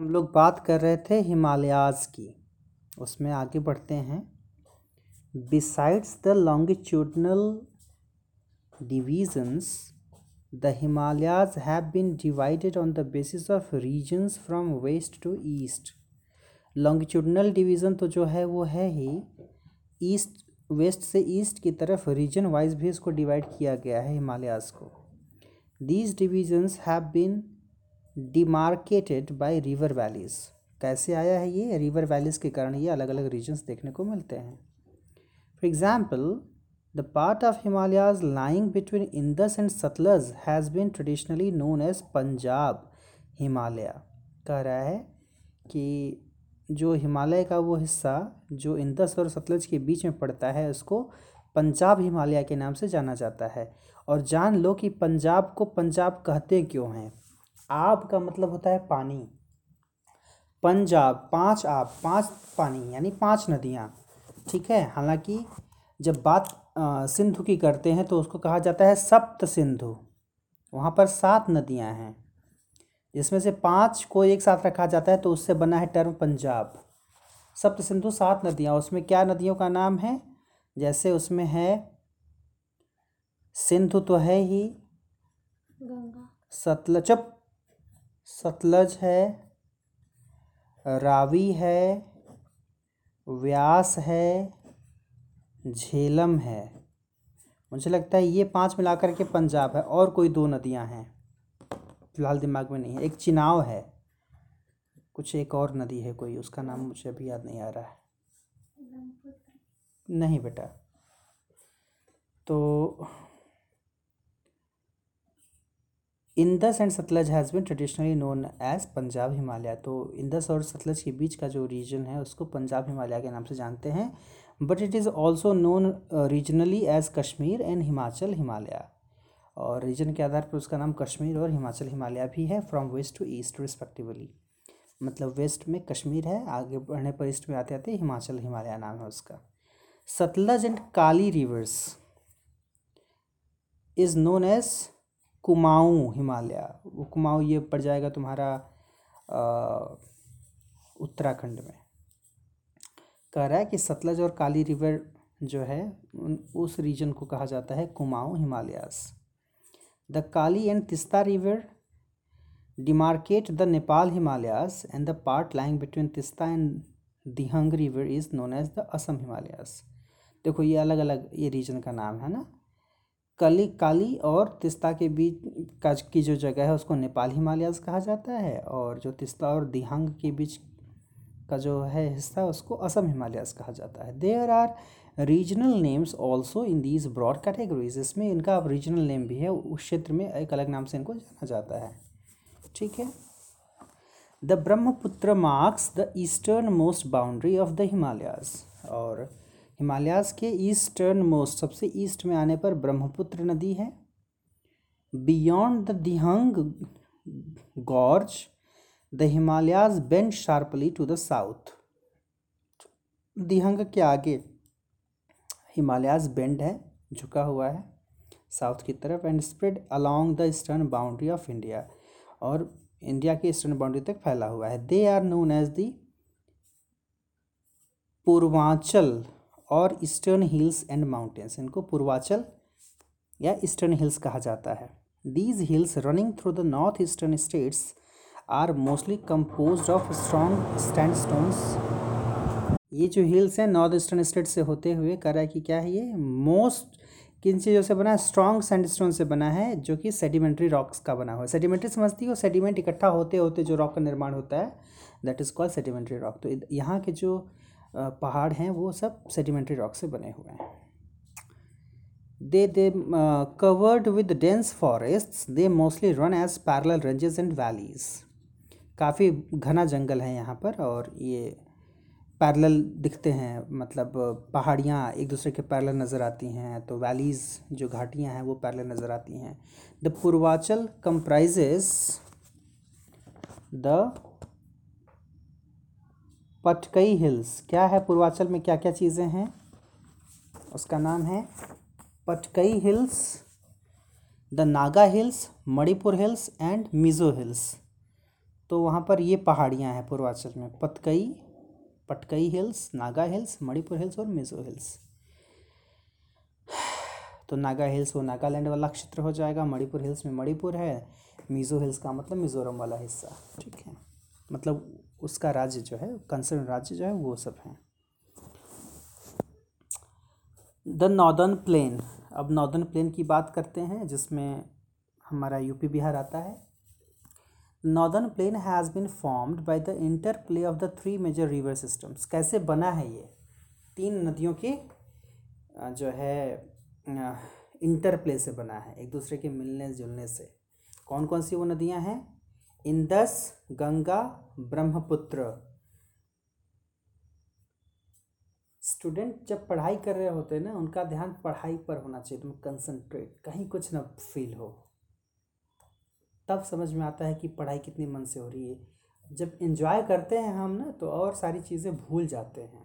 हम लोग बात कर रहे थे हिमालयाज़ की, उसमें आगे बढ़ते हैं। Besides the longitudinal divisions the Himalayas have been divided on the basis of regions from west to east. Longitudinal division तो जो है वो है ही, ईस्ट वेस्ट से ईस्ट की तरफ रीजन वाइज भी इसको डिवाइड किया गया है हिमालयाज़ को। These divisions have been demarcated by river valleys. कैसे आया है ये? रिवर वैलीज के कारण ये अलग अलग रीजन्स देखने को मिलते हैं। For example the part of Himalayas lying between Indus and Sutlej has been traditionally known as Punjab Himalaya. कह रहा है कि जो हिमालय का वो हिस्सा जो इंदस और सतलज के बीच में पड़ता है उसको पंजाब हिमालय के नाम से जाना जाता है। और जान लो कि पंजाब को पंजाब कहते क्यों हैं। आब का मतलब होता है पानी, पंजाब पांच आब, पांच पानी यानी पांच नदियाँ, ठीक है। हालांकि जब बात सिंधु की करते हैं तो उसको कहा जाता है सप्त सिंधु। वहाँ पर 7 नदियाँ हैं, इसमें से 5 को एक साथ रखा जाता है तो उससे बना है टर्म पंजाब। सप्त सिंधु 7 नदियाँ, उसमें क्या नदियों का नाम है? जैसे उसमें है सिंधु तो है ही, गंगा, सतलज है, रावी है, व्यास है, झेलम है। मुझे लगता है ये 5 मिलाकर के पंजाब है। और कोई 2 नदियाँ हैं फिलहाल दिमाग में नहीं है, एक चिनाव है, कुछ एक और नदी है कोई, उसका नाम मुझे अभी याद नहीं आ रहा है। नहीं बेटा, तो Indus and Sutlej has been traditionally known as Punjab Himalaya. तो इंदस और सतलज के बीच का जो रीजन है उसको पंजाब हिमालय के नाम से जानते हैं। But it is also known regionally as Kashmir and Himachal Himalaya. और रीजन के आधार पर उसका नाम कश्मीर और हिमाचल हिमालय भी है, from west to east respectively. मतलब वेस्ट में कश्मीर है, आगे बढ़ने पर ईस्ट में आते आते हिमाचल हिमालय नाम है उसका। Sutlej and Kali rivers is known as Kumaon Himalaya. वो कुमाऊं ये पड़ जाएगा तुम्हारा उत्तराखंड में। कह रहा है कि सतलज और काली रिवर जो है उस रीजन को कहा जाता है Kumaon Himalayas. The Kali and Teesta river demarcate the Nepal Himalayas, and the part lying between Teesta and Dihang river is known as the Assam Himalayas. देखो ये अलग अलग ये रीजन का नाम है ना। काली और तिस्ता के बीच की जो जगह है उसको नेपाल हिमालयास कहा जाता है, और जो तिस्ता और दिहंग के बीच का जो है हिस्सा उसको असम हिमालयास कहा जाता है। There are regional names also in these broad categories. इसमें इनका अब रीजनल नेम भी है, उस क्षेत्र में एक अलग नाम से इनको जाना जाता है, ठीक है। The Brahmaputra marks the easternmost boundary of the Himalayas. और हिमालयास के ईस्टर्न मोस्ट, सबसे ईस्ट में आने पर ब्रह्मपुत्र नदी है। Beyond the Dihang gorge the Himalayas bend sharply to the south. Dihang के आगे हिमालयाज बेंड है, झुका हुआ है साउथ की तरफ। And spread along the eastern boundary of India, और इंडिया के ईस्टर्न बाउंड्री तक फैला हुआ है। They are known as the Purvanchal और ईस्टर्न हिल्स एंड माउंटेन्स। इनको पूर्वांचल या ईस्टर्न हिल्स कहा जाता है। These hills running through the north eastern states are mostly compose of strong sand stones. ये जो हिल्स हैं नॉर्थ ईस्टर्न स्टेट से होते हुए, कह रहा है कि क्या है ये मोस्ट किन चीज़ों से बना है? स्ट्रॉन्ग सैंड स्टोन से बना है, जो कि सेडिमेंट्री रॉक्स का बना हुआ है। सेडिमेंट्री समझती हो, सेडिमेंट इकट्ठा होते होते जो रॉक का निर्माण होता है, that is called sedimentary rock. तो यहाँ के जो पहाड़ हैं वो सब सेडिमेंट्री रॉक से बने हुए हैं। They covered with dense forests, they mostly run as parallel ranges and valleys. काफ़ी घना जंगल है यहाँ पर, और ये पैरेलल दिखते हैं, मतलब पहाड़ियाँ एक दूसरे के पैरेलल नज़र आती हैं। तो वैलीज़ जो घाटियाँ हैं वो पैरेलल नज़र आती हैं। The Purvanchal comprises the Patkai hills. क्या है पूर्वांचल में क्या क्या चीज़ें हैं? उसका नाम है Patkai hills, the Naga hills, Manipur hills and Mizo hills. तो वहाँ पर ये पहाड़ियाँ हैं पूर्वांचल में, Patkai hills, Naga hills, Manipur hills और मिज़ो हिल्स। तो नागा हिल्स वो नागालैंड वाला क्षेत्र हो जाएगा, मणिपुर हिल्स में मणिपुर है, मिज़ो हिल्स का मतलब मिज़ोरम वाला हिस्सा, ठीक है, मतलब उसका राज्य जो है, कंसर्न राज्य जो है वो सब हैं। द नॉर्दर्न प्लेन, अब नॉर्दर्न प्लेन की बात करते हैं जिसमें हमारा यूपी बिहार आता है। Northern plain has been formed by the interplay of the three major river systems. कैसे बना है ये? तीन नदियों के जो है इंटरप्ले से बना है, एक दूसरे के मिलने जुलने से। कौन कौन सी वो नदियां हैं? इंदस, गंगा, ब्रह्मपुत्र। स्टूडेंट जब पढ़ाई कर रहे होते हैं ना, उनका ध्यान पढ़ाई पर होना चाहिए, तुम कंसंट्रेट, कहीं कुछ ना फील हो, तब समझ में आता है कि पढ़ाई कितनी मन से हो रही है। जब एंजॉय करते हैं हम ना, तो और सारी चीज़ें भूल जाते हैं।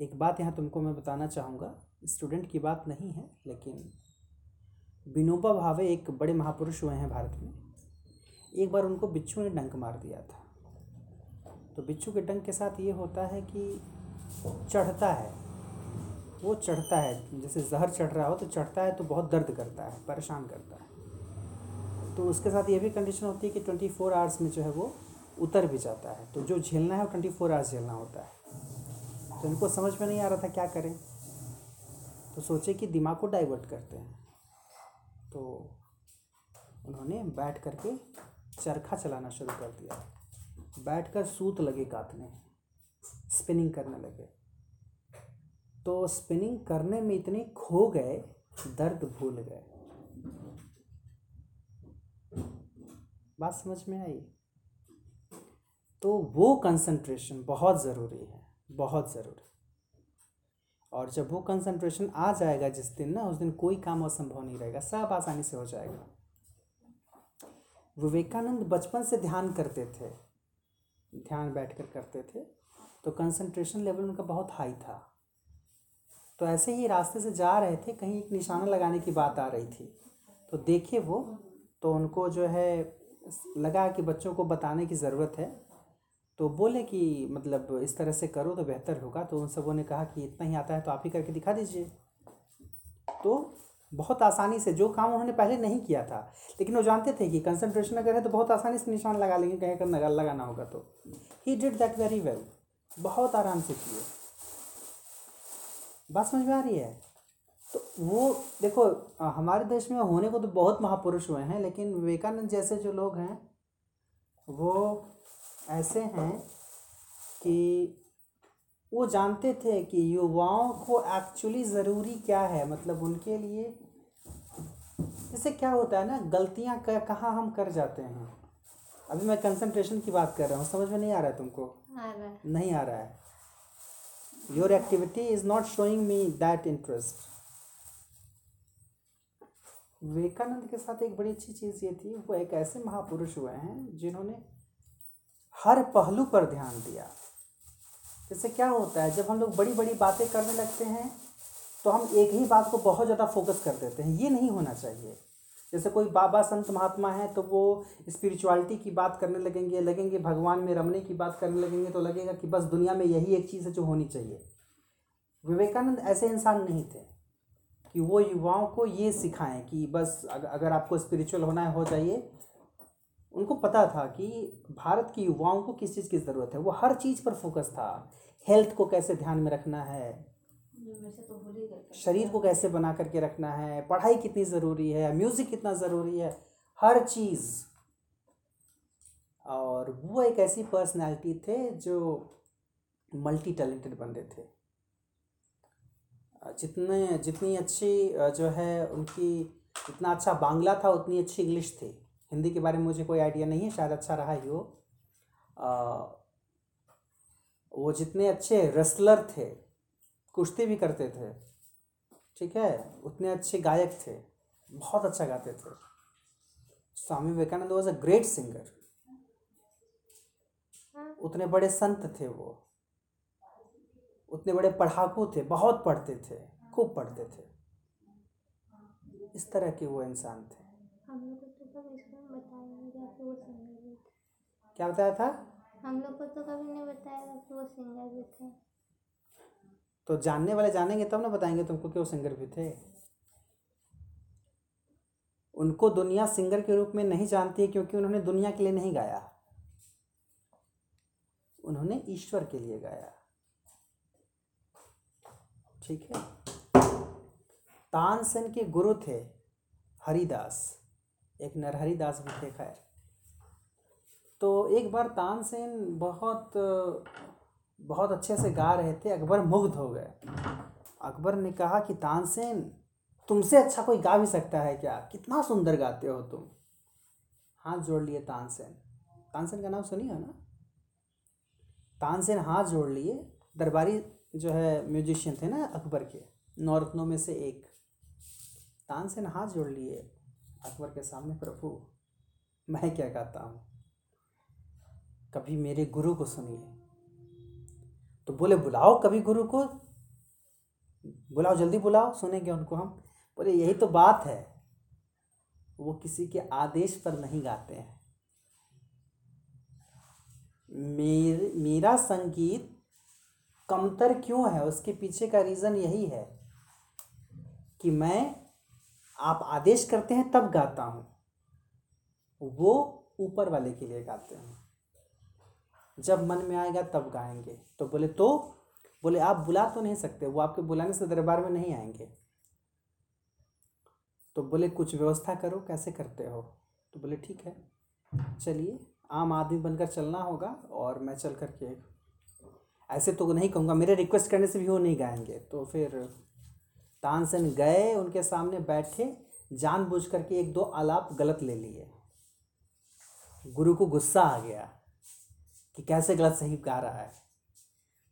एक बात यहाँ तुमको मैं बताना चाहूँगा, स्टूडेंट की बात नहीं है, लेकिन विनोबा भावे एक बड़े महापुरुष हुए हैं भारत में। एक बार उनको बिच्छू ने डंक मार दिया था। तो बिच्छू के डंक के साथ ये होता है कि चढ़ता है, वो चढ़ता है, जैसे जहर चढ़ रहा हो तो चढ़ता है, तो बहुत दर्द करता है, परेशान करता है। तो उसके साथ ये भी कंडीशन होती है कि 24 आवर्स में जो है वो उतर भी जाता है, तो जो झेलना है वो 24 आवर्स झेलना होता है। तो उनको समझ में नहीं आ रहा था क्या करें, तो सोचे कि दिमाग को डाइवर्ट करते हैं। तो उन्होंने बैठ करके चरखा चलाना शुरू कर दिया, बैठकर सूत लगे काटने, स्पिनिंग करने लगे। तो स्पिनिंग करने में इतने खो गए, दर्द भूल गए। बात समझ में आई? तो वो कंसंट्रेशन बहुत ज़रूरी है, बहुत ज़रूरी। और जब वो कंसंट्रेशन आ जाएगा जिस दिन ना, उस दिन कोई काम असंभव नहीं रहेगा, सब आसानी से हो जाएगा। विवेकानंद बचपन से ध्यान करते थे, ध्यान बैठकर करते थे, तो कंसंट्रेशन लेवल उनका बहुत हाई था। तो ऐसे ही रास्ते से जा रहे थे, कहीं एक निशाना लगाने की बात आ रही थी, तो देखे वो, तो उनको जो है लगा कि बच्चों को बताने की ज़रूरत है। तो बोले कि मतलब इस तरह से करो तो बेहतर होगा। तो उन सबों ने कहा कि इतना ही आता है तो आप ही करके दिखा दीजिए। तो बहुत आसानी से जो काम उन्होंने पहले नहीं किया था, लेकिन वो जानते थे कि कंसंट्रेशन अगर है तो बहुत आसानी से निशान लगा लेंगे, कहीं अगर नगर लगाना होगा तो। He did that very well, बहुत आराम से किए। बात समझ में आ रही है? तो वो देखो, हमारे देश में होने को तो बहुत महापुरुष हुए हैं, लेकिन विवेकानंद जैसे जो लोग हैं वो ऐसे हैं कि वो जानते थे कि युवाओं को एक्चुअली ज़रूरी क्या है, मतलब उनके लिए। जैसे क्या होता है ना, गलतियाँ कहाँ हम कर जाते हैं। अभी मैं कंसंट्रेशन की बात कर रहा हूँ, समझ में नहीं आ रहा है तुमको? आ रहा है? नहीं आ रहा है। Your activity is not showing me that interest. Vivekananda के साथ एक बड़ी अच्छी चीज़ ये थी, वो एक ऐसे महापुरुष हुए हैं जिन्होंने हर पहलू पर ध्यान दिया। जैसे क्या होता है, जब हम लोग बड़ी बड़ी बातें करने लगते हैं तो हम एक ही बात को बहुत ज़्यादा फोकस कर देते हैं, ये नहीं होना चाहिए। जैसे कोई बाबा संत महात्मा है तो वो स्पिरिचुअलिटी की बात करने लगेंगे, भगवान में रमने की बात करने लगेंगे, तो लगेगा कि बस दुनिया में यही एक चीज़ है जो होनी चाहिए। विवेकानंद ऐसे इंसान नहीं थे कि वो युवाओं को ये सिखाएं कि बस अगर आपको स्पिरिचुअल होना है हो जाइए। उनको पता था कि भारत के युवाओं को किस चीज़ की ज़रूरत है, वो हर चीज़ पर फोकस था। हेल्थ को कैसे ध्यान में रखना है, शरीर को कैसे बना करके रखना है, पढ़ाई कितनी ज़रूरी है, म्यूज़िक कितना ज़रूरी है, हर चीज़। और वो एक ऐसी पर्सनालिटी थे जो मल्टी टैलेंटेड बंदे थे। जितनी अच्छी जो है उनकी, जितना अच्छा बांग्ला था उतनी अच्छी इंग्लिश थी। हिंदी के बारे में मुझे कोई आइडिया नहीं है, शायद अच्छा रहा ही हो। वो जितने अच्छे रेसलर थे, कुश्ती भी करते थे, ठीक है, उतने अच्छे गायक थे, बहुत अच्छा गाते थे। Swami Vivekananda was a great singer, उतने बड़े संत थे वो, उतने बड़े पढ़ाकू थे, बहुत पढ़ते थे, खूब पढ़ते थे। इस तरह के वो इंसान थे। क्या बताया था? हम लोग को तो कभी नहीं बताया कि वो सिंगर भी थे। तो जानने वाले जानेंगे तब ना बताएंगे तुमको कि वो सिंगर भी थे। उनको दुनिया सिंगर के रूप में नहीं जानती है क्योंकि उन्होंने दुनिया के लिए नहीं गाया, उन्होंने ईश्वर के लिए गाया। ठीक है। तानसेन के गुरु थे हरिदास, एक नरहरिदास भी थे। खैर, तो एक बार तानसेन बहुत बहुत अच्छे से गा रहे थे, अकबर मुग्ध हो गए। अकबर ने कहा कि तानसेन तुमसे अच्छा कोई गा भी सकता है क्या, कितना सुंदर गाते हो तुम। हाथ जोड़ लिए तानसेन, तानसेन का नाम सुनी हो ना, तानसेन हाथ जोड़ लिए। दरबारी जो है म्यूजिशियन थे ना अकबर के, नौरत्नों में से एक। तानसेन हाथ जोड़ लिए अकबर के सामने, प्रभु मैं क्या गाता हूँ, कभी मेरे गुरु को सुनिए। तो बोले बुलाओ कभी गुरु को, बुलाओ जल्दी बुलाओ, सुनेंगे उनको हम। बोले यही तो बात है, वो किसी के आदेश पर नहीं गाते हैं। मेरा संगीत कमतर क्यों है, उसके पीछे का रीज़न यही है कि मैं, आप आदेश करते हैं तब गाता हूँ, वो ऊपर वाले के लिए गाते हैं, जब मन में आएगा तब गाएंगे। तो बोले, आप बुला तो नहीं सकते, वो आपके बुलाने से दरबार में नहीं आएंगे। तो बोले कुछ व्यवस्था करो, कैसे करते हो। तो बोले ठीक है, चलिए आम आदमी बनकर चलना होगा और मैं चल कर के, ऐसे तो नहीं कहूँगा, मेरे रिक्वेस्ट करने से भी वो नहीं गाएंगे। तो फिर तानसेन गए, उनके सामने बैठे, जानबूझ करके एक दो आलाप गलत ले लिए। गुरु को गुस्सा आ गया कि कैसे गलत सही गा रहा है,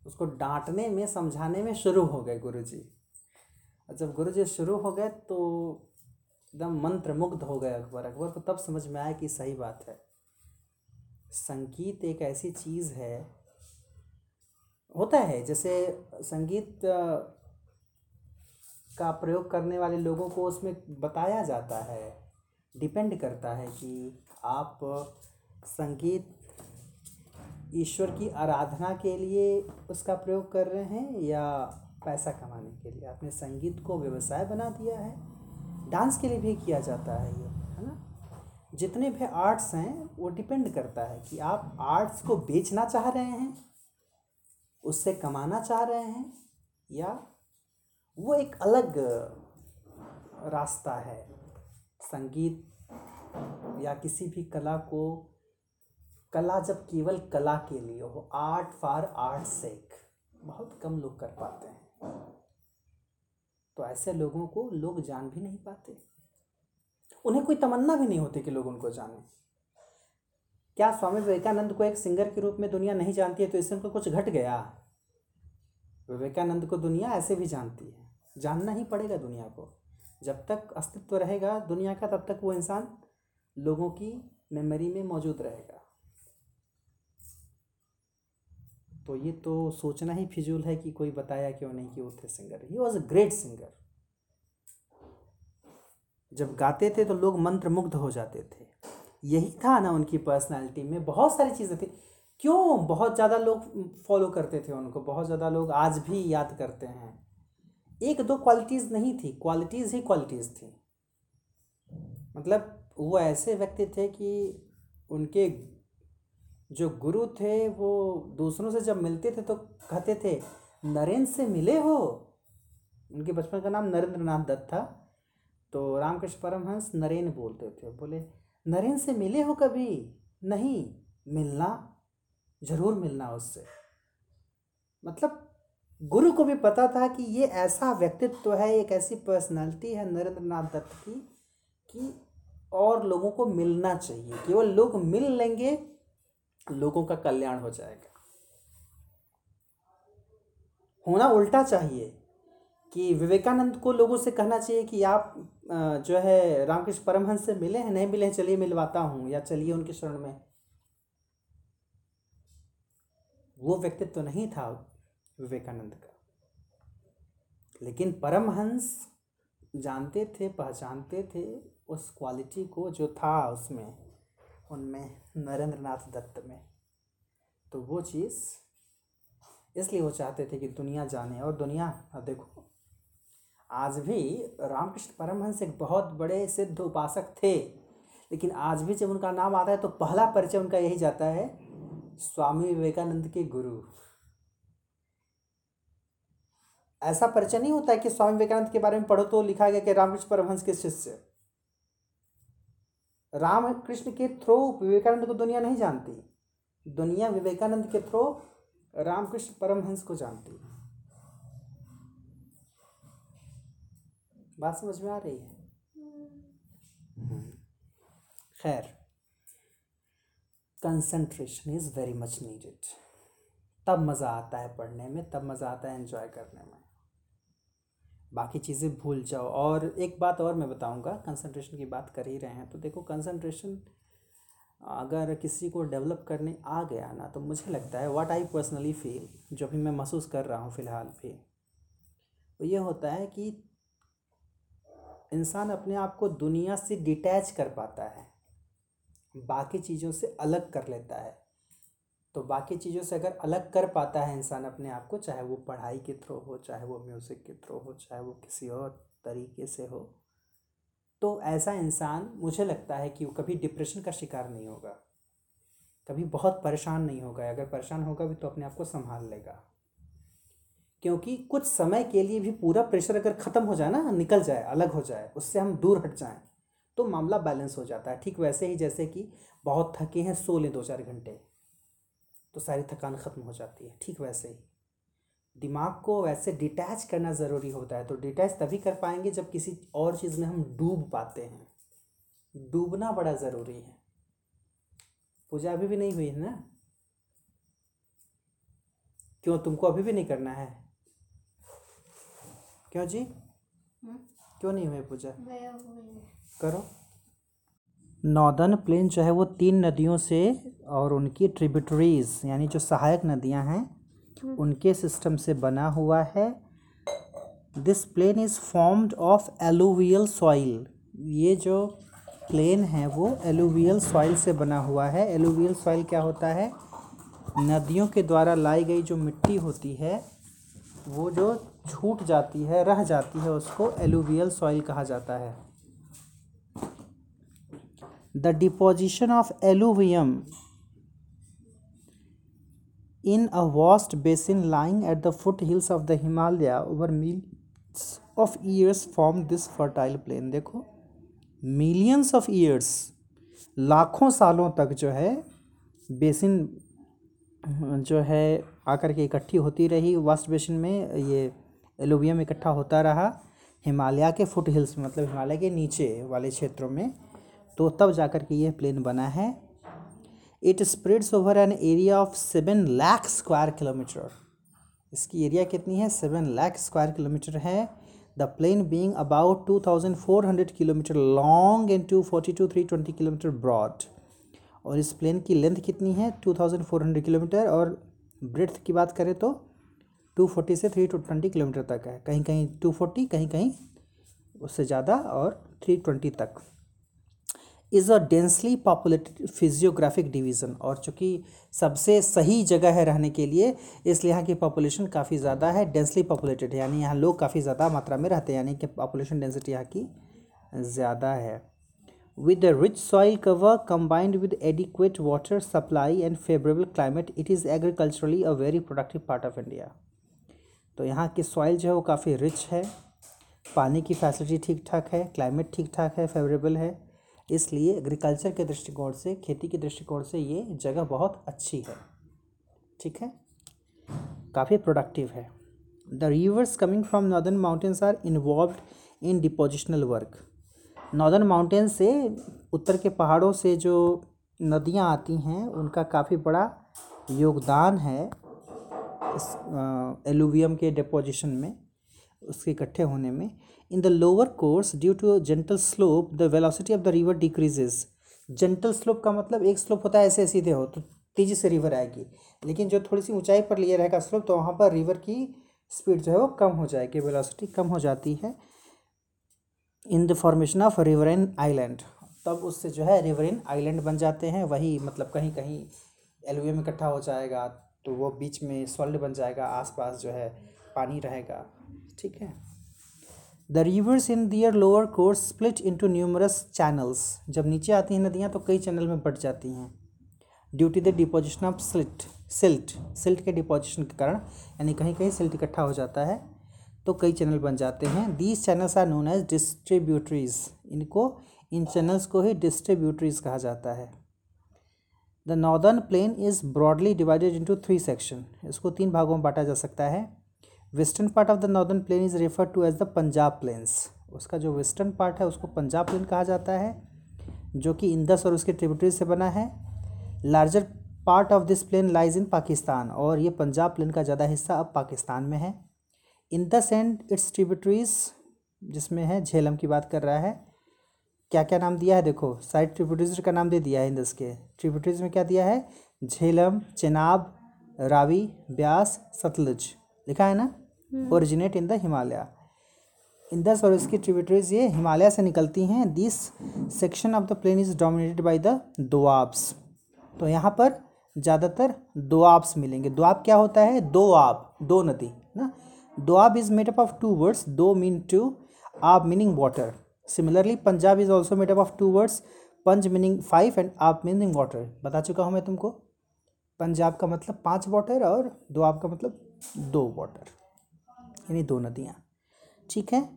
उसको डांटने में समझाने में शुरू हो गए गुरुजी। और जब गुरुजी शुरू हो गए तो एकदम मंत्रमुग्ध हो गए अकबर। अकबर को तब समझ में आया कि सही बात है, संगीत एक ऐसी चीज़ है, होता है जैसे संगीत का प्रयोग करने वाले लोगों को उसमें बताया जाता है, डिपेंड करता है कि आप संगीत ईश्वर की आराधना के लिए उसका प्रयोग कर रहे हैं या पैसा कमाने के लिए। आपने संगीत को व्यवसाय बना दिया है। डांस के लिए भी किया जाता है ये, है ना। जितने भी आर्ट्स हैं वो डिपेंड करता है कि आप आर्ट्स को बेचना चाह रहे हैं, उससे कमाना चाह रहे हैं, या वो एक अलग रास्ता है। संगीत या किसी भी कला को, कला जब केवल कला के लिए हो, आर्ट फॉर आर्ट सेक, बहुत कम लोग कर पाते हैं। तो ऐसे लोगों को लोग जान भी नहीं पाते, उन्हें कोई तमन्ना भी नहीं होती कि लोग उनको जाने। क्या स्वामी विवेकानंद को एक सिंगर के रूप में दुनिया नहीं जानती है तो इससे उनको कुछ घट गया? विवेकानंद को दुनिया ऐसे भी जानती है, जानना ही पड़ेगा दुनिया को। जब तक अस्तित्व रहेगा दुनिया का तब तक वो इंसान लोगों की मेमोरी में मौजूद रहेगा। तो ये तो सोचना ही फिजूल है कि कोई बताया क्यों नहीं कि वो थे singer. He was a great singer. जब गाते थे तो लोग मंत्रमुग्ध हो जाते थे। यही था ना उनकी पर्सनालिटी में, बहुत सारी चीज़ें थी। क्यों बहुत ज़्यादा लोग फॉलो करते थे उनको, बहुत ज़्यादा लोग आज भी याद करते हैं। एक दो क्वालिटीज़ नहीं थी, क्वालिटीज़ ही क्वालिटीज़ थी। मतलब वो ऐसे व्यक्ति थे कि उनके जो गुरु थे वो दूसरों से जब मिलते थे तो कहते थे नरेंद्र से मिले हो। उनके बचपन का नाम नरेंद्रनाथ दत्त था, तो रामकृष्ण परमहंस नरेंद्र बोलते थे। बोले नरेंद्र से मिले हो कभी? नहीं। मिलना, ज़रूर मिलना उससे। मतलब गुरु को भी पता था कि ये ऐसा व्यक्तित्व है, एक ऐसी पर्सनालिटी है नरेंद्रनाथ दत्त की कि और लोगों को मिलना चाहिए, केवल लोग मिल लेंगे लोगों का कल्याण हो जाएगा। होना उल्टा चाहिए कि विवेकानंद को लोगों से कहना चाहिए कि आप जो है रामकृष्ण परमहंस से मिले हैं? नहीं मिले हैं, चलिए मिलवाता हूँ, या चलिए उनके शरण में। वो व्यक्तित्व तो नहीं था विवेकानंद का, लेकिन परमहंस जानते थे, पहचानते थे उस क्वालिटी को जो था उसमें। उनमें नरेंद्र नाथ दत्त में। तो वो चीज़ इसलिए वो चाहते थे कि दुनिया जाने। और दुनिया देखो आज भी रामकृष्ण परमहंस एक बहुत बड़े सिद्ध उपासक थे, लेकिन आज भी जब उनका नाम आता है तो पहला परिचय उनका यही जाता है स्वामी विवेकानंद के गुरु। ऐसा परिचय नहीं होता है कि स्वामी विवेकानंद के बारे में पढ़ो तो लिखा गया कि रामकृष्ण परमहंस के शिष्य। रामकृष्ण के थ्रू विवेकानंद को दुनिया नहीं जानती, दुनिया विवेकानंद के थ्रू रामकृष्ण परमहंस को जानती। बात समझ में आ रही है? खैर, concentration is very much needed. तब मज़ा आता है पढ़ने में, तब मज़ा आता है एंजॉय करने में, बाकी चीज़ें भूल जाओ। और एक बात और मैं बताऊंगा, कंसंट्रेशन की बात कर ही रहे हैं तो देखो कंसंट्रेशन अगर किसी को डेवलप करने आ गया ना, तो मुझे लगता है व्हाट आई पर्सनली फील, जो भी मैं महसूस कर रहा हूँ फ़िलहाल भी, तो ये होता है कि इंसान अपने आप को दुनिया से डिटैच कर पाता है, बाकी चीज़ों से अलग कर लेता है। तो बाकी चीज़ों से अगर अलग कर पाता है इंसान अपने आप को, चाहे वो पढ़ाई के थ्रू हो, चाहे वो म्यूज़िक के थ्रू हो, चाहे वो किसी और तरीके से हो, तो ऐसा इंसान मुझे लगता है कि वो कभी डिप्रेशन का शिकार नहीं होगा, कभी बहुत परेशान नहीं होगा। अगर परेशान होगा भी तो अपने आप को संभाल लेगा, क्योंकि कुछ समय के लिए भी पूरा प्रेशर अगर ख़त्म हो जाए ना, निकल जाए, अलग हो जाए, उससे हम दूर हट जाएं, तो मामला बैलेंस हो जाता है। ठीक वैसे ही जैसे कि बहुत थके हैं, सो लें 2-4 घंटे तो सारी थकान ख़त्म हो जाती है। ठीक वैसे ही दिमाग को वैसे डिटैच करना ज़रूरी होता है। तो डिटैच तभी कर पाएंगे जब किसी और चीज़ में हम डूब पाते हैं। डूबना बड़ा ज़रूरी है। पूजा अभी भी नहीं हुई है ना? क्यों तुमको अभी भी नहीं करना है? क्यों जी क्यों नहीं हुई पूजा? करो। नॉर्दर्न प्लेन जो है वो 3 नदियों से और उनकी ट्रिब्यूटरीज़ यानी जो सहायक नदियां हैं उनके सिस्टम से बना हुआ है। This plain is formed of alluvial soil. ये जो प्लेन है वो एलुवियल सॉइल से बना हुआ है। एलुवियल सॉइल क्या होता है? नदियों के द्वारा लाई गई जो मिट्टी होती है वो जो छूट जाती है, रह जाती है, उसको एलुवियल सॉइल कहा जाता है। The deposition of alluvium in a vast basin lying at the foothills of the Himalaya over millions of years formed this fertile plain. देखो millions of years, लाखों सालों तक जो है बेसिन जो है आकर के इकट्ठी होती रही। वास्ट बेसिन में ये एलुवियम इकट्ठा होता रहा हिमालय के फुटहिल्स में, मतलब हिमालय के नीचे वाले क्षेत्रों में। तो तब जाकर के ये प्लेन बना है। It spreads over an area of 7 lakh square kilometre. इसकी एरिया कितनी है? 7 लाख स्क्वायर किलोमीटर है। The plain being about 2400 kilometre long and 242-320 kilometre broad. और इस प्लेन की लेंथ कितनी है? 2400 किलोमीटर। और ब्रेड्थ की बात करें तो 240 से 320 किलोमीटर तक है। कहीं कहीं 240, कहीं कहीं उससे ज़्यादा और 320 तक। Is a densely populated physiographic division. और चूँकि सबसे सही जगह है रहने के लिए, इसलिए यहाँ की पॉपुलेशन काफ़ी ज़्यादा है। डेंसली पॉपुलेटेड यानी यहाँ लोग काफ़ी ज़्यादा मात्रा में रहते हैं, यानी कि पॉपुलेशन डेंसिटी यहाँ की ज़्यादा है। With a rich soil cover combined with adequate water supply and favourable climate, it is agriculturally a very productive part of India. तो यहाँ की सॉइल जो है वो काफ़ी रिच है, पानी की फैसिलिटी ठीक ठाक है, क्लाइमेट ठीक ठाक है, फेवरेबल है, इसलिए एग्रीकल्चर के दृष्टिकोण से, खेती के दृष्टिकोण से ये जगह बहुत अच्छी है। ठीक है, काफ़ी प्रोडक्टिव है। The rivers coming from northern mountains are involved in depositional work. Northern mountain से, उत्तर के पहाड़ों से जो नदियाँ आती हैं उनका काफ़ी बड़ा योगदान है इस एलुवियम के डिपोजिशन में, उसके इकट्ठे होने में। In the lower course due to gentle slope the velocity of the river decreases. Gentle slope का मतलब एक स्लोप होता है ऐसे सीधे हो तो तेज़ी से रिवर आएगी, लेकिन जो थोड़ी सी ऊंचाई पर लिए रहेगा स्लोप तो वहाँ पर रिवर की स्पीड जो है वो कम हो जाएगी, वेलोसिटी कम हो जाती है। In the formation of river and island. तब उससे जो है रिवरिन आइलैंड बन जाते हैं। वही मतलब कहीं कहीं एलुवियम इकट्ठा हो जाएगा तो वो बीच में सॉल्ट बन जाएगा, आसपास जो है पानी रहेगा। ठीक है। The rivers in their lower course split into numerous channels. जब नीचे आती हैं नदियाँ तो कई चैनल में बढ़ जाती हैं due to the deposition of silt के डिपोजिशन के कारण, यानी कहीं कहीं सिल्ट इकट्ठा हो जाता है तो कई चैनल बन जाते हैं। These channels are known as distributaries. इन चैनल्स को ही डिस्ट्रीब्यूटरीज कहा जाता है। The northern plain is broadly divided into 3 section. इसको 3 भागों में बांटा जा सकता है। Western part of the northern plain is refer to as the Punjab plains. उसका जो वेस्टर्न पार्ट है उसको पंजाब प्लेन कहा जाता है, जो कि इंदस और उसके ट्रिब्यूटरीज से बना है। Larger part of this plain lies in Pakistan, और ये पंजाब प्लेन का ज़्यादा हिस्सा अब पाकिस्तान में है। इंदस एंड इट्स ट्रिब्यूटरीज, जिसमें है झेलम की बात कर रहा है। क्या क्या नाम दिया है देखो, साइड ट्रिब्यूटरीज का नाम दे दिया है। इंदस के ट्रिब्यूटरीज में क्या दिया है, झेलम, चेनाब, रावी, ब्यास, सतलुज लिखा है ना। Originate in the Himalaya. Indus और इसकी ट्रिब्यूटरीज ये हिमालय से निकलती हैं। This section of the plain is dominated by the doabs. तो यहाँ पर ज़्यादातर दोआब्स मिलेंगे। दोआब क्या होता है, दो नदी ना। Doab is made up of 2 words, दो मीन 2, आब meaning water. Similarly Punjab is also made up of 2 words, पंज मीनिंग 5 एंड आप मीनिंग वाटर। बता चुका हूँ मैं तुमको, पंजाब का मतलब 5 वाटर और दोआब का मतलब 2 वाटर, यानी 2 नदियाँ। ठीक है।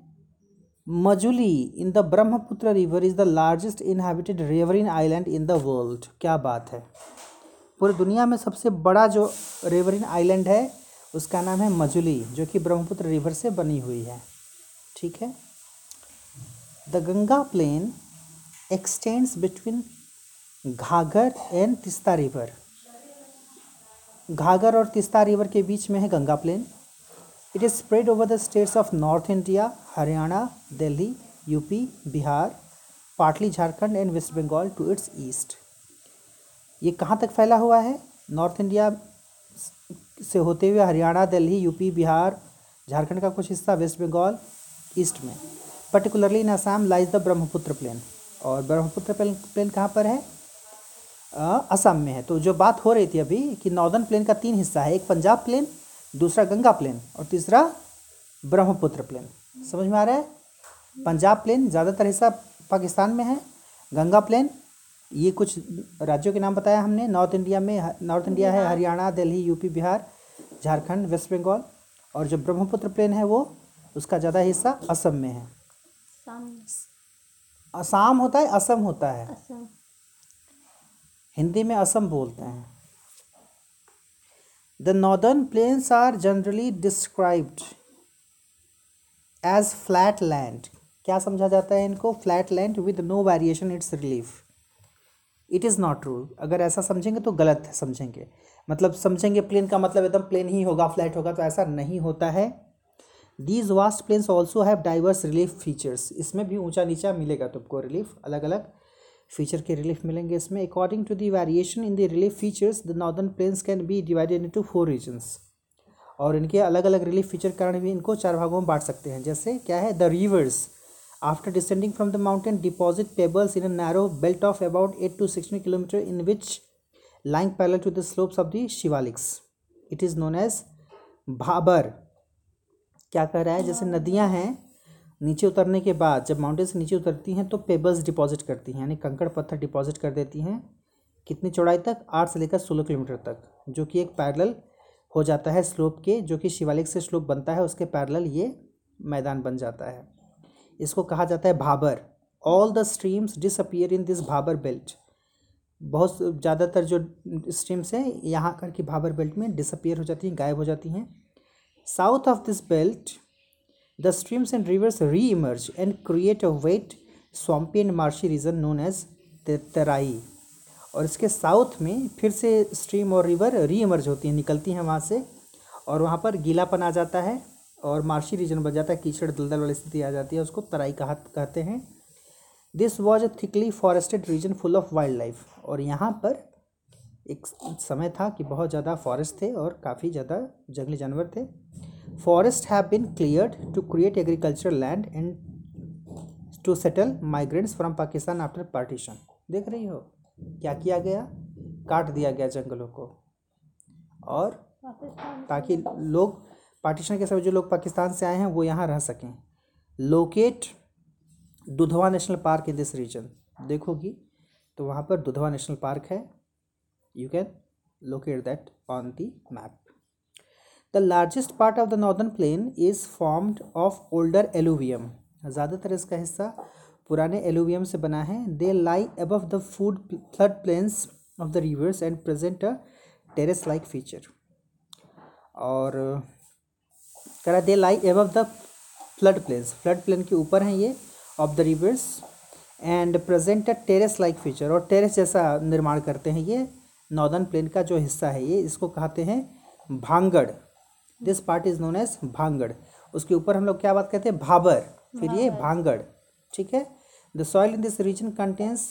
Majuli in the Brahmaputra river is the largest inhabited riverine island in the world. क्या बात है, पूरी दुनिया में सबसे बड़ा जो रेवरिन आइलैंड है उसका नाम है मजुली, जो कि ब्रह्मपुत्र रिवर से बनी हुई है। ठीक है। The Ganga plain extends between घाघर and Teesta river. घाघर और तीस्ता river के बीच में है Ganga plain. It is spread over the states of North India, Haryana, Delhi, UP, Bihar, partly Jharkhand and West Bengal to its east. ये कहाँ तक फैला हुआ है, नॉर्थ इंडिया से होते हुए हरियाणा, दिल्ली, यूपी, बिहार, झारखंड का कुछ हिस्सा, वेस्ट बंगाल, ईस्ट में। Particularly in Assam lies the Brahmaputra plain, और ब्रह्मपुत्र प्लेन कहाँ पर है, असम में है। तो जो बात हो रही थी अभी कि नॉर्दर्न प्लेन का 3 हिस्सा है, एक पंजाब प्लेन, दूसरा गंगा प्लेन और तीसरा ब्रह्मपुत्र प्लेन। समझ में आ रहा है, पंजाब प्लेन ज़्यादातर हिस्सा पाकिस्तान में है, गंगा प्लेन, ये कुछ राज्यों के नाम बताया हमने, नॉर्थ इंडिया है हरियाणा, दिल्ली, यूपी, बिहार, झारखंड, वेस्ट बंगाल, और जो ब्रह्मपुत्र प्लेन है वो उसका ज़्यादा हिस्सा असम में है। असम होता है, असम होता है, हिंदी में असम बोलते हैं। The northern plains are generally described as flat land. क्या समझा जाता है इनको, flat land with no variation its relief. It is not true. अगर ऐसा समझेंगे तो गलत समझेंगे, मतलब समझेंगे प्लेन का मतलब एकदम प्लेन ही होगा, फ्लैट होगा, तो ऐसा नहीं होता है। These vast plains also have diverse relief features. इसमें भी ऊंचा नीचा मिलेगा तुमको, रिलीफ अलग अलग फीचर के रिलीफ मिलेंगे इसमें। According to the variation in the relief features, the northern plains can be divided into 4 regions. और इनके अलग अलग रिलीफ फीचर के कारण भी इनको 4 भागों में बांट सकते हैं। जैसे क्या है, The rivers after descending from the mountain deposit pebbles in a narrow belt of about 8 to 16 kilometer in which lying parallel to the slopes of the shivaliks. It is known as Bhabar. क्या कह रहा है, जैसे नदियां हैं नीचे उतरने के बाद जब माउंटेन से नीचे उतरती हैं तो पेबल्स डिपॉजिट करती हैं, यानी कंकड़ पत्थर डिपॉजिट कर देती हैं। कितनी चौड़ाई तक, 8 से लेकर 16 किलोमीटर तक, जो कि एक पैरेलल हो जाता है स्लोप के, जो कि शिवालिक से स्लोप बनता है उसके पैरेलल ये मैदान बन जाता है। इसको कहा जाता है Bhabar. All the streams disappear in this Bhabar belt. बहुत ज़्यादातर जो स्ट्रीम्स हैं यहाँ आकर के भाबर बेल्ट में डिसअपियर हो जाती हैं, गायब हो जाती हैं। South of this belt, the streams and rivers re-emerge and create a wet, swampy and marshy region known as तराई। और इसके साउथ में फिर से स्ट्रीम और रिवर रीइमर्ज होती हैं, निकलती हैं वहाँ से, और वहाँ पर गीलापन आ जाता है और मार्शी रीजन बन जाता है, कीचड़ दलदल वाली स्थिति आ जाती है, उसको तराई कहते हैं। This was a thickly forested region full of wildlife. और यहाँ पर एक समय था कि बहुत ज़्यादा फॉरेस्ट थे और काफ़ी ज़्यादा जंगली जानवर थे। Forest have been cleared to create agriculture land and to settle migrants from Pakistan after partition। देख रही हो क्या किया गया, काट दिया गया जंगलों को, और ताकि लोग पार्टीशन के समय जो लोग पाकिस्तान से आए हैं वो यहाँ रह सकें। Locate Dudhwa national park in this region, देखोगी तो वहाँ पर दुधवा नेशनल पार्क है, you can locate that on the map. The largest part of the northern plain is formed of older alluvium, ज़्यादातर इसका हिस्सा पुराने एलुवियम से बना है। They lie above the food flood plains of the rivers and present a terrace like feature. और करा they lie above the flood planes, flood plain के ऊपर हैं ये, of the rivers and present a terrace like feature, और terrace जैसा निर्माण करते हैं। ये नॉर्दर्न प्लेन का जो हिस्सा है ये, इसको कहते हैं bhangar. This part is known as bhangar. उसके ऊपर हम लोग क्या बात कहते हैं, भाबर, फिर ये भांगड़, ठीक है। The soil in this region contains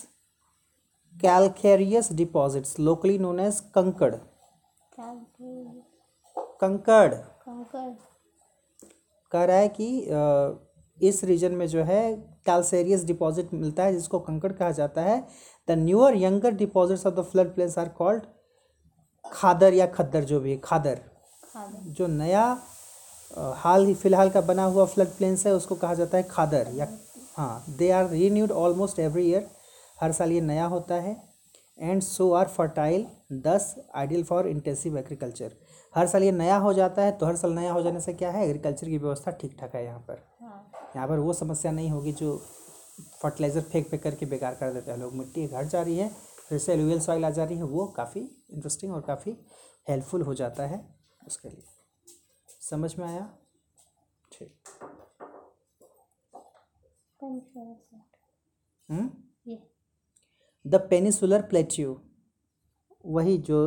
calcareous deposits locally known as kankar. Kankar कह रहा है कि इस रीजन में जो है कैलकेरियस डिपॉजिट मिलता है जिसको कंकड़ कहा जाता है। The newer younger deposits of the flood plains are called khadar या खद्दर, जो भी है खादर। जो नया हाल ही फिलहाल का बना हुआ फ्लड प्लेन्स है उसको कहा जाता है खादर या, हाँ। They are renewed almost every year, हर साल ये नया होता है। And so are fertile thus ideal for intensive agriculture, हर साल ये नया हो जाता है, तो हर साल नया हो जाने से क्या है, एग्रीकल्चर की व्यवस्था ठीक ठाक है यहाँ पर। यहाँ पर वो समस्या नहीं होगी जो फर्टिलाइज़र फेंक फेंक करके बेकार कर देते हैं लोग, मिट्टी घट जा रही है, फिर से एलुवियल सॉइल आ जा रही है, वो काफ़ी इंटरेस्टिंग और काफ़ी हेल्पफुल हो जाता है उसके लिए। समझ में आया? ठीक। द पेनिसुलर प्लेट्यू, वही जो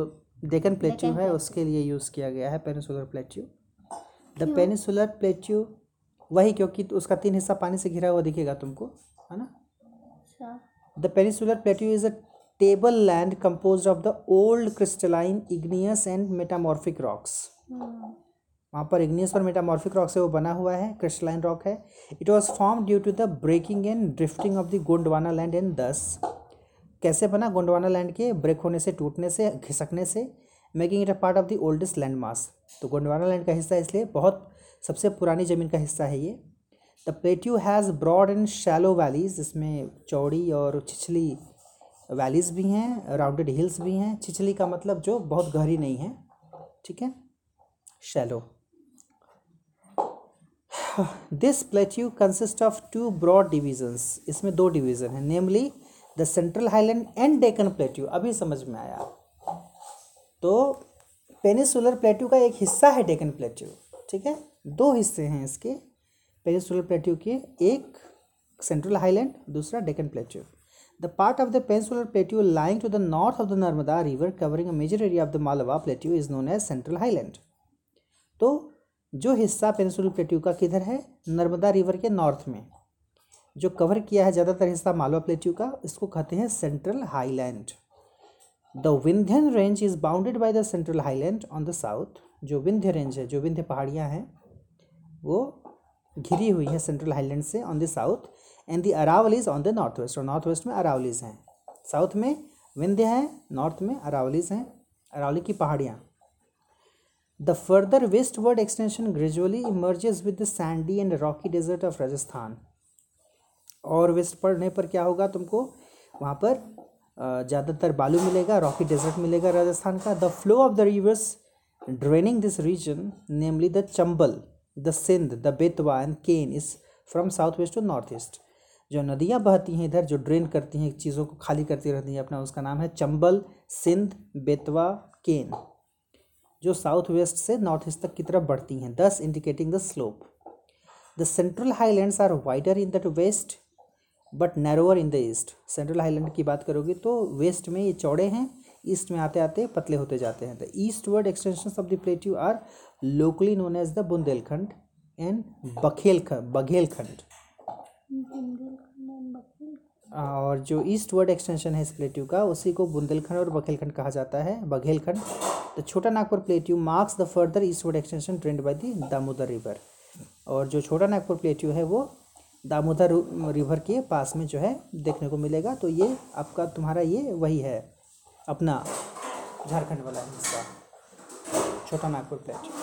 डेकन प्लेट्यू है उसके लिए यूज़ किया गया है peninsular plateau. The peninsular plateau वही, क्योंकि उसका तीन हिस्सा पानी से घिरा हुआ दिखेगा तुमको, है ना। The peninsular plateau is a table land compose of the old crystalline igneous and metamorphic rocks. वहाँ पर इग्नियस और मेटामॉर्फिक रॉक से वो बना हुआ है, क्रिस्टलाइन रॉक है। It was form due to the breaking and drifting of the Gondwana land and thus, कैसे बना, गोंडवाना लैंड के ब्रेक होने से, टूटने से, घिसकने से, making it a part of the oldest land mass. तो गोंडवाना लैंड का हिस्सा इसलिए बहुत सबसे पुरानी ज़मीन का हिस्सा है ये। The plateau has broad and shallow valleys, इसमें चौड़ी और छिछली वैलीज भी हैं, राउंडेड हिल्स भी हैं। छिछली का मतलब जो बहुत गहरी नहीं है, ठीक है, shallow. This plateau consist of two broad divisions, इसमें दो डिवीज़न है, namely the central highland and Deccan plateau. अभी समझ में आया? तो पेनिसुलर प्लेट्यू का एक हिस्सा है डेकन प्लेट्यू, ठीक है, दो हिस्से हैं इसके पेनिसुलर प्लेट्यू के, एक सेंट्रल हाईलैंड, दूसरा Deccan plateau. The part of the peninsular plateau lying to the north of the Narmada river covering a major area of the Malwa plateau is known as central highland. तो जो हिस्सा पेनिसुलर प्लेट्यू का किधर है, Narmada river के north में जो कवर किया है ज़्यादातर हिस्सा मालवा प्लेट्यू का, इसको कहते हैं central highland. The Vindhyan range is bounded by the central highland on the south, जो विंध्य रेंज है, जो विंध्य पहाड़ियाँ हैं वो घिरी हुई है सेंट्रल हाईलैंड से on the south. And the Aravallis on the north west, और नॉर्थ वेस्ट में अरावलीज हैं, साउथ में विंध्य हैं, नॉर्थ में अरावलीज हैं, अरावली की पहाड़ियाँ। The further westward extension gradually emerges with the sandy and rocky desert of Rajasthan, और वेस्ट पढ़ने पर क्या होगा तुमको, वहाँ पर ज़्यादातर बालू मिलेगा, रॉकी डेजर्ट मिलेगा राजस्थान का। The flow of the rivers draining this region namely the Chambal, the Sindh, the Betwa and Ken is from south west to north east. जो नदियाँ बहती हैं इधर, जो ड्रेन करती हैं, चीज़ों को खाली करती रहती हैं अपना, उसका नाम है चंबल, सिंध, बेतवा, केन, जो साउथ वेस्ट से नॉर्थ ईस्ट तक की तरफ बढ़ती हैं। Thus indicating the slope. The central highlands are wider in the west but narrower in the east. Central highland की बात करोगे तो वेस्ट में ये चौड़े हैं, ईस्ट में आते आते पतले होते जाते हैं। The eastward extensions of the plateau are locally known as the Bundelkhand and Baghelkhand. और जो ईस्टवर्ड एक्सटेंशन है इस प्लेट्यू का, उसी को बुंदेलखंड और बघेलखंड कहा जाता है, Baghelkhand. The Chota Nagpur plateau marks the further eastward extension drained by the Damodar river, और जो छोटा नागपुर प्लेट्यू है वो दामोदर रिवर के पास में जो है देखने को मिलेगा। तो ये आपका तुम्हारा ये वही है अपना झारखंड वाला हिस्सा, छोटा नागपुर प्लेट।